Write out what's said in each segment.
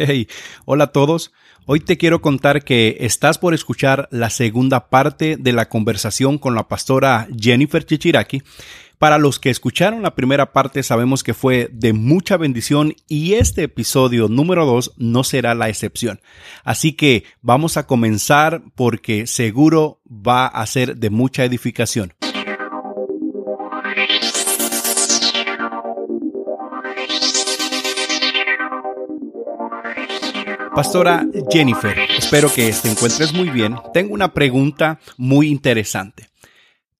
Hey, hola a todos. Hoy te quiero contar que estás por escuchar la segunda parte de la conversación con la pastora Jennifer Chichiraky. Para los que escucharon la primera parte, sabemos que fue de mucha bendición y este episodio número 2 no será la excepción. Así que vamos a comenzar porque seguro va a ser de mucha edificación. Pastora Jennifer, espero que te encuentres muy bien. Tengo una pregunta muy interesante.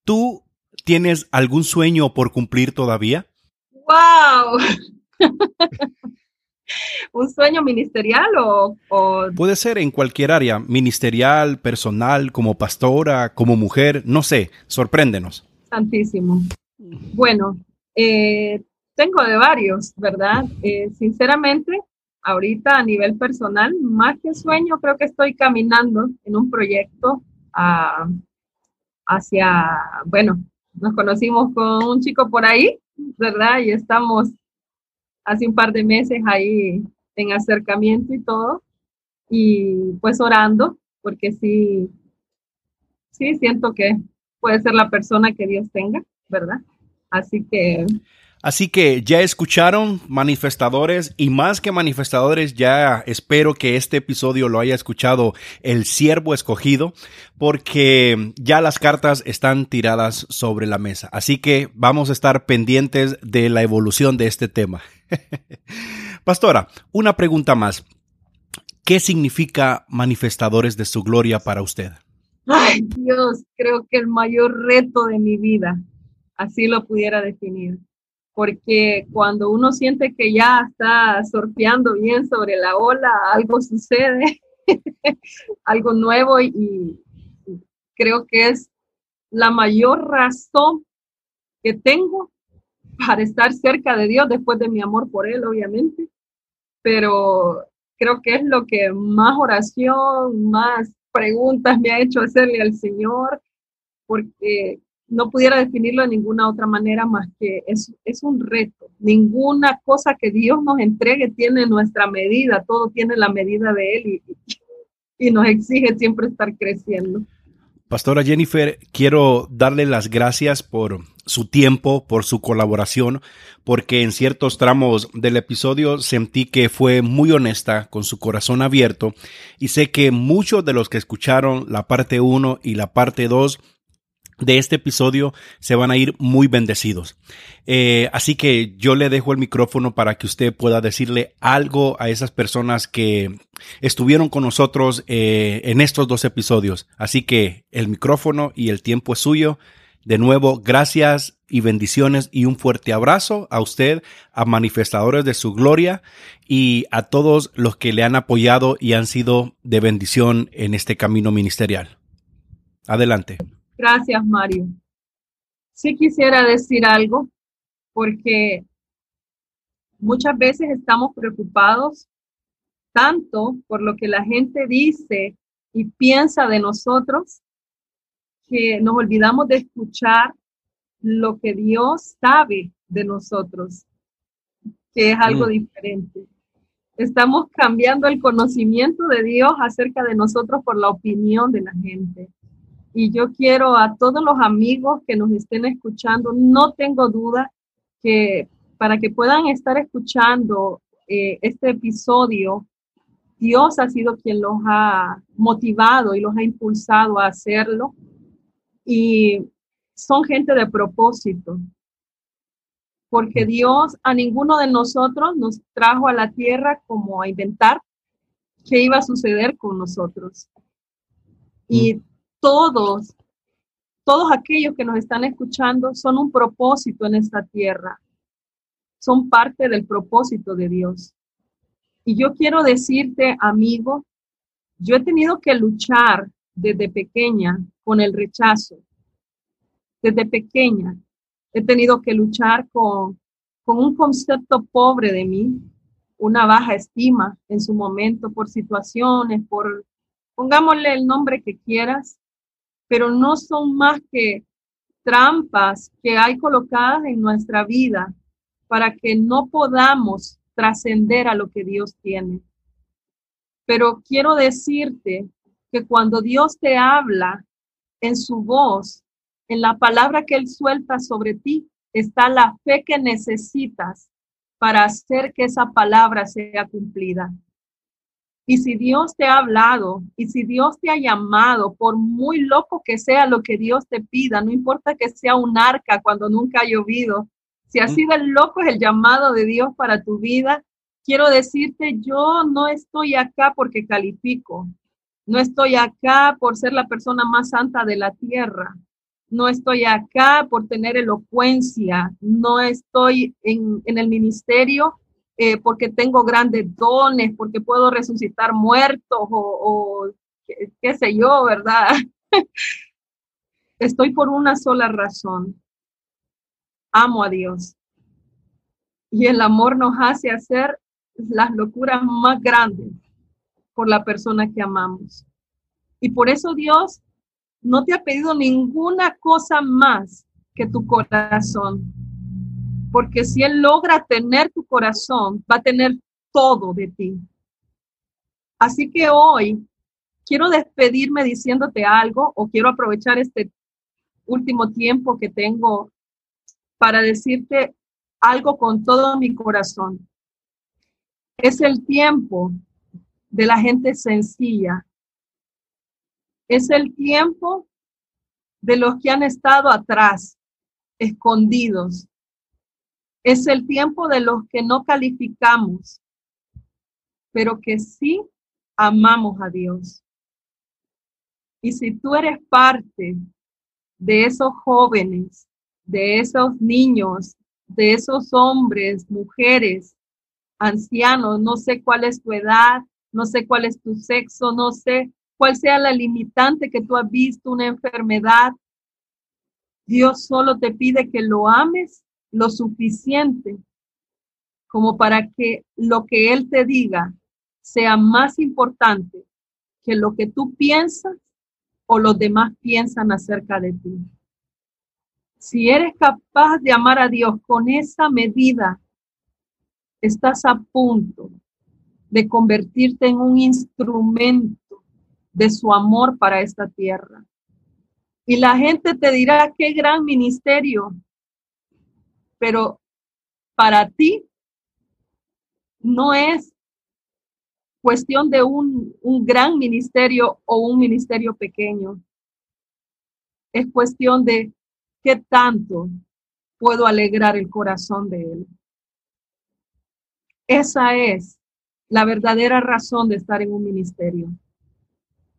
¿Tú tienes algún sueño por cumplir todavía? ¡Wow! ¿Un sueño ministerial o...? Puede ser en cualquier área, ministerial, personal, como pastora, como mujer, no sé, sorpréndenos. Santísimo. Bueno, tengo de varios, ¿verdad? Sinceramente... Ahorita a nivel personal, más que sueño, creo que estoy caminando en un proyecto nos conocimos con un chico por ahí, ¿verdad? Y estamos hace un par de meses ahí en acercamiento y todo, y pues orando, porque sí siento que puede ser la persona que Dios tenga, ¿verdad? Así que ya escucharon, manifestadores, y más que manifestadores, ya espero que este episodio lo haya escuchado el siervo escogido, porque ya las cartas están tiradas sobre la mesa. Así que vamos a estar pendientes de la evolución de este tema. Pastora, una pregunta más. ¿Qué significa manifestadores de su gloria para usted? Ay, Dios, creo que el mayor reto de mi vida, así lo pudiera definir. Porque cuando uno siente que ya está surfeando bien sobre la ola, algo sucede, algo nuevo, y creo que es la mayor razón que tengo para estar cerca de Dios, después de mi amor por Él, obviamente, pero creo que es lo que más oración, más preguntas me ha hecho hacerle al Señor, porque... No pudiera definirlo de ninguna otra manera más que es un reto. Ninguna cosa que Dios nos entregue tiene nuestra medida. Todo tiene la medida de Él y nos exige siempre estar creciendo. Pastora Jennifer, quiero darle las gracias por su tiempo, por su colaboración, porque en ciertos tramos del episodio sentí que fue muy honesta, con su corazón abierto, y sé que muchos de los que escucharon la parte 1 y la parte 2 de este episodio se van a ir muy bendecidos. Así que yo le dejo el micrófono para que usted pueda decirle algo a esas personas que estuvieron con nosotros en estos 2 episodios. Así que el micrófono y el tiempo es suyo. De nuevo, gracias y bendiciones y un fuerte abrazo a usted, a Manifestadores de su Gloria y a todos los que le han apoyado y han sido de bendición en este camino ministerial. Adelante. Gracias, Mario. Sí quisiera decir algo, porque muchas veces estamos preocupados tanto por lo que la gente dice y piensa de nosotros, que nos olvidamos de escuchar lo que Dios sabe de nosotros, que es algo diferente. Estamos cambiando el conocimiento de Dios acerca de nosotros por la opinión de la gente. Y yo quiero a todos los amigos que nos estén escuchando, no tengo duda que para que puedan estar escuchando este episodio, Dios ha sido quien los ha motivado y los ha impulsado a hacerlo. Y son gente de propósito, porque Dios a ninguno de nosotros nos trajo a la tierra como a inventar qué iba a suceder con nosotros. Y Todos aquellos que nos están escuchando son un propósito en esta tierra. Son parte del propósito de Dios. Y yo quiero decirte, amigo, yo he tenido que luchar desde pequeña con el rechazo. Desde pequeña he tenido que luchar con un concepto pobre de mí, una baja estima en su momento por situaciones, por pongámosle el nombre que quieras, pero no son más que trampas que hay colocadas en nuestra vida para que no podamos trascender a lo que Dios tiene. Pero quiero decirte que cuando Dios te habla en su voz, en la palabra que Él suelta sobre ti, está la fe que necesitas para hacer que esa palabra sea cumplida. Y si Dios te ha hablado, y si Dios te ha llamado, por muy loco que sea lo que Dios te pida, no importa que sea un arca cuando nunca ha llovido, si así de loco es el llamado de Dios para tu vida, quiero decirte, yo no estoy acá porque califico, no estoy acá por ser la persona más santa de la tierra, no estoy acá por tener elocuencia, no estoy en el ministerio porque tengo grandes dones, porque puedo resucitar muertos o qué sé yo, ¿verdad? Estoy por una sola razón. Amo a Dios. Y el amor nos hace hacer las locuras más grandes por la persona que amamos. Y por eso Dios no te ha pedido ninguna cosa más que tu corazón. Porque si Él logra tener tu corazón, va a tener todo de ti. Así que hoy quiero despedirme diciéndote algo, o quiero aprovechar este último tiempo que tengo para decirte algo con todo mi corazón. Es el tiempo de la gente sencilla. Es el tiempo de los que han estado atrás, escondidos. Es el tiempo de los que no calificamos, pero que sí amamos a Dios. Y si tú eres parte de esos jóvenes, de esos niños, de esos hombres, mujeres, ancianos, no sé cuál es tu edad, no sé cuál es tu sexo, no sé cuál sea la limitante que tú has visto, una enfermedad, Dios solo te pide que lo ames lo suficiente como para que lo que Él te diga sea más importante que lo que tú piensas o los demás piensan acerca de ti. Si eres capaz de amar a Dios con esa medida, estás a punto de convertirte en un instrumento de su amor para esta tierra. Y la gente te dirá, qué gran ministerio, pero para ti no es cuestión de un gran ministerio o un ministerio pequeño. Es cuestión de ¿qué tanto puedo alegrar el corazón de Él? Esa es la verdadera razón de estar en un ministerio.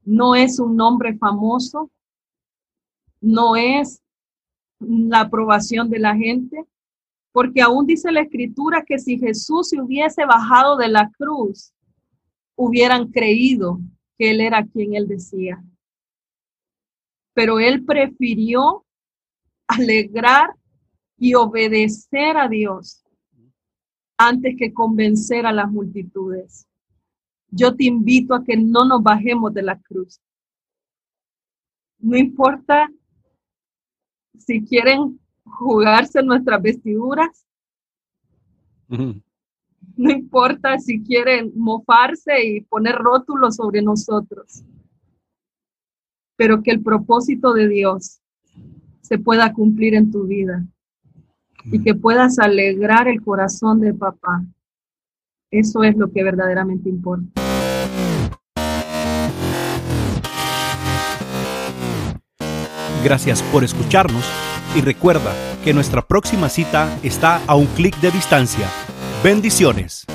No es un nombre famoso, no es la aprobación de la gente, porque aún dice la Escritura que si Jesús se hubiese bajado de la cruz, hubieran creído que Él era quien Él decía. Pero Él prefirió alegrar y obedecer a Dios antes que convencer a las multitudes. Yo te invito a que no nos bajemos de la cruz. No importa si quieren jugarse nuestras vestiduras. Uh-huh. No importa si quieren mofarse y poner rótulos sobre nosotros. Pero que el propósito de Dios se pueda cumplir en tu vida y que puedas alegrar el corazón de papá. Eso es lo que verdaderamente importa. Gracias por escucharnos y recuerda que nuestra próxima cita está a un clic de distancia. Bendiciones.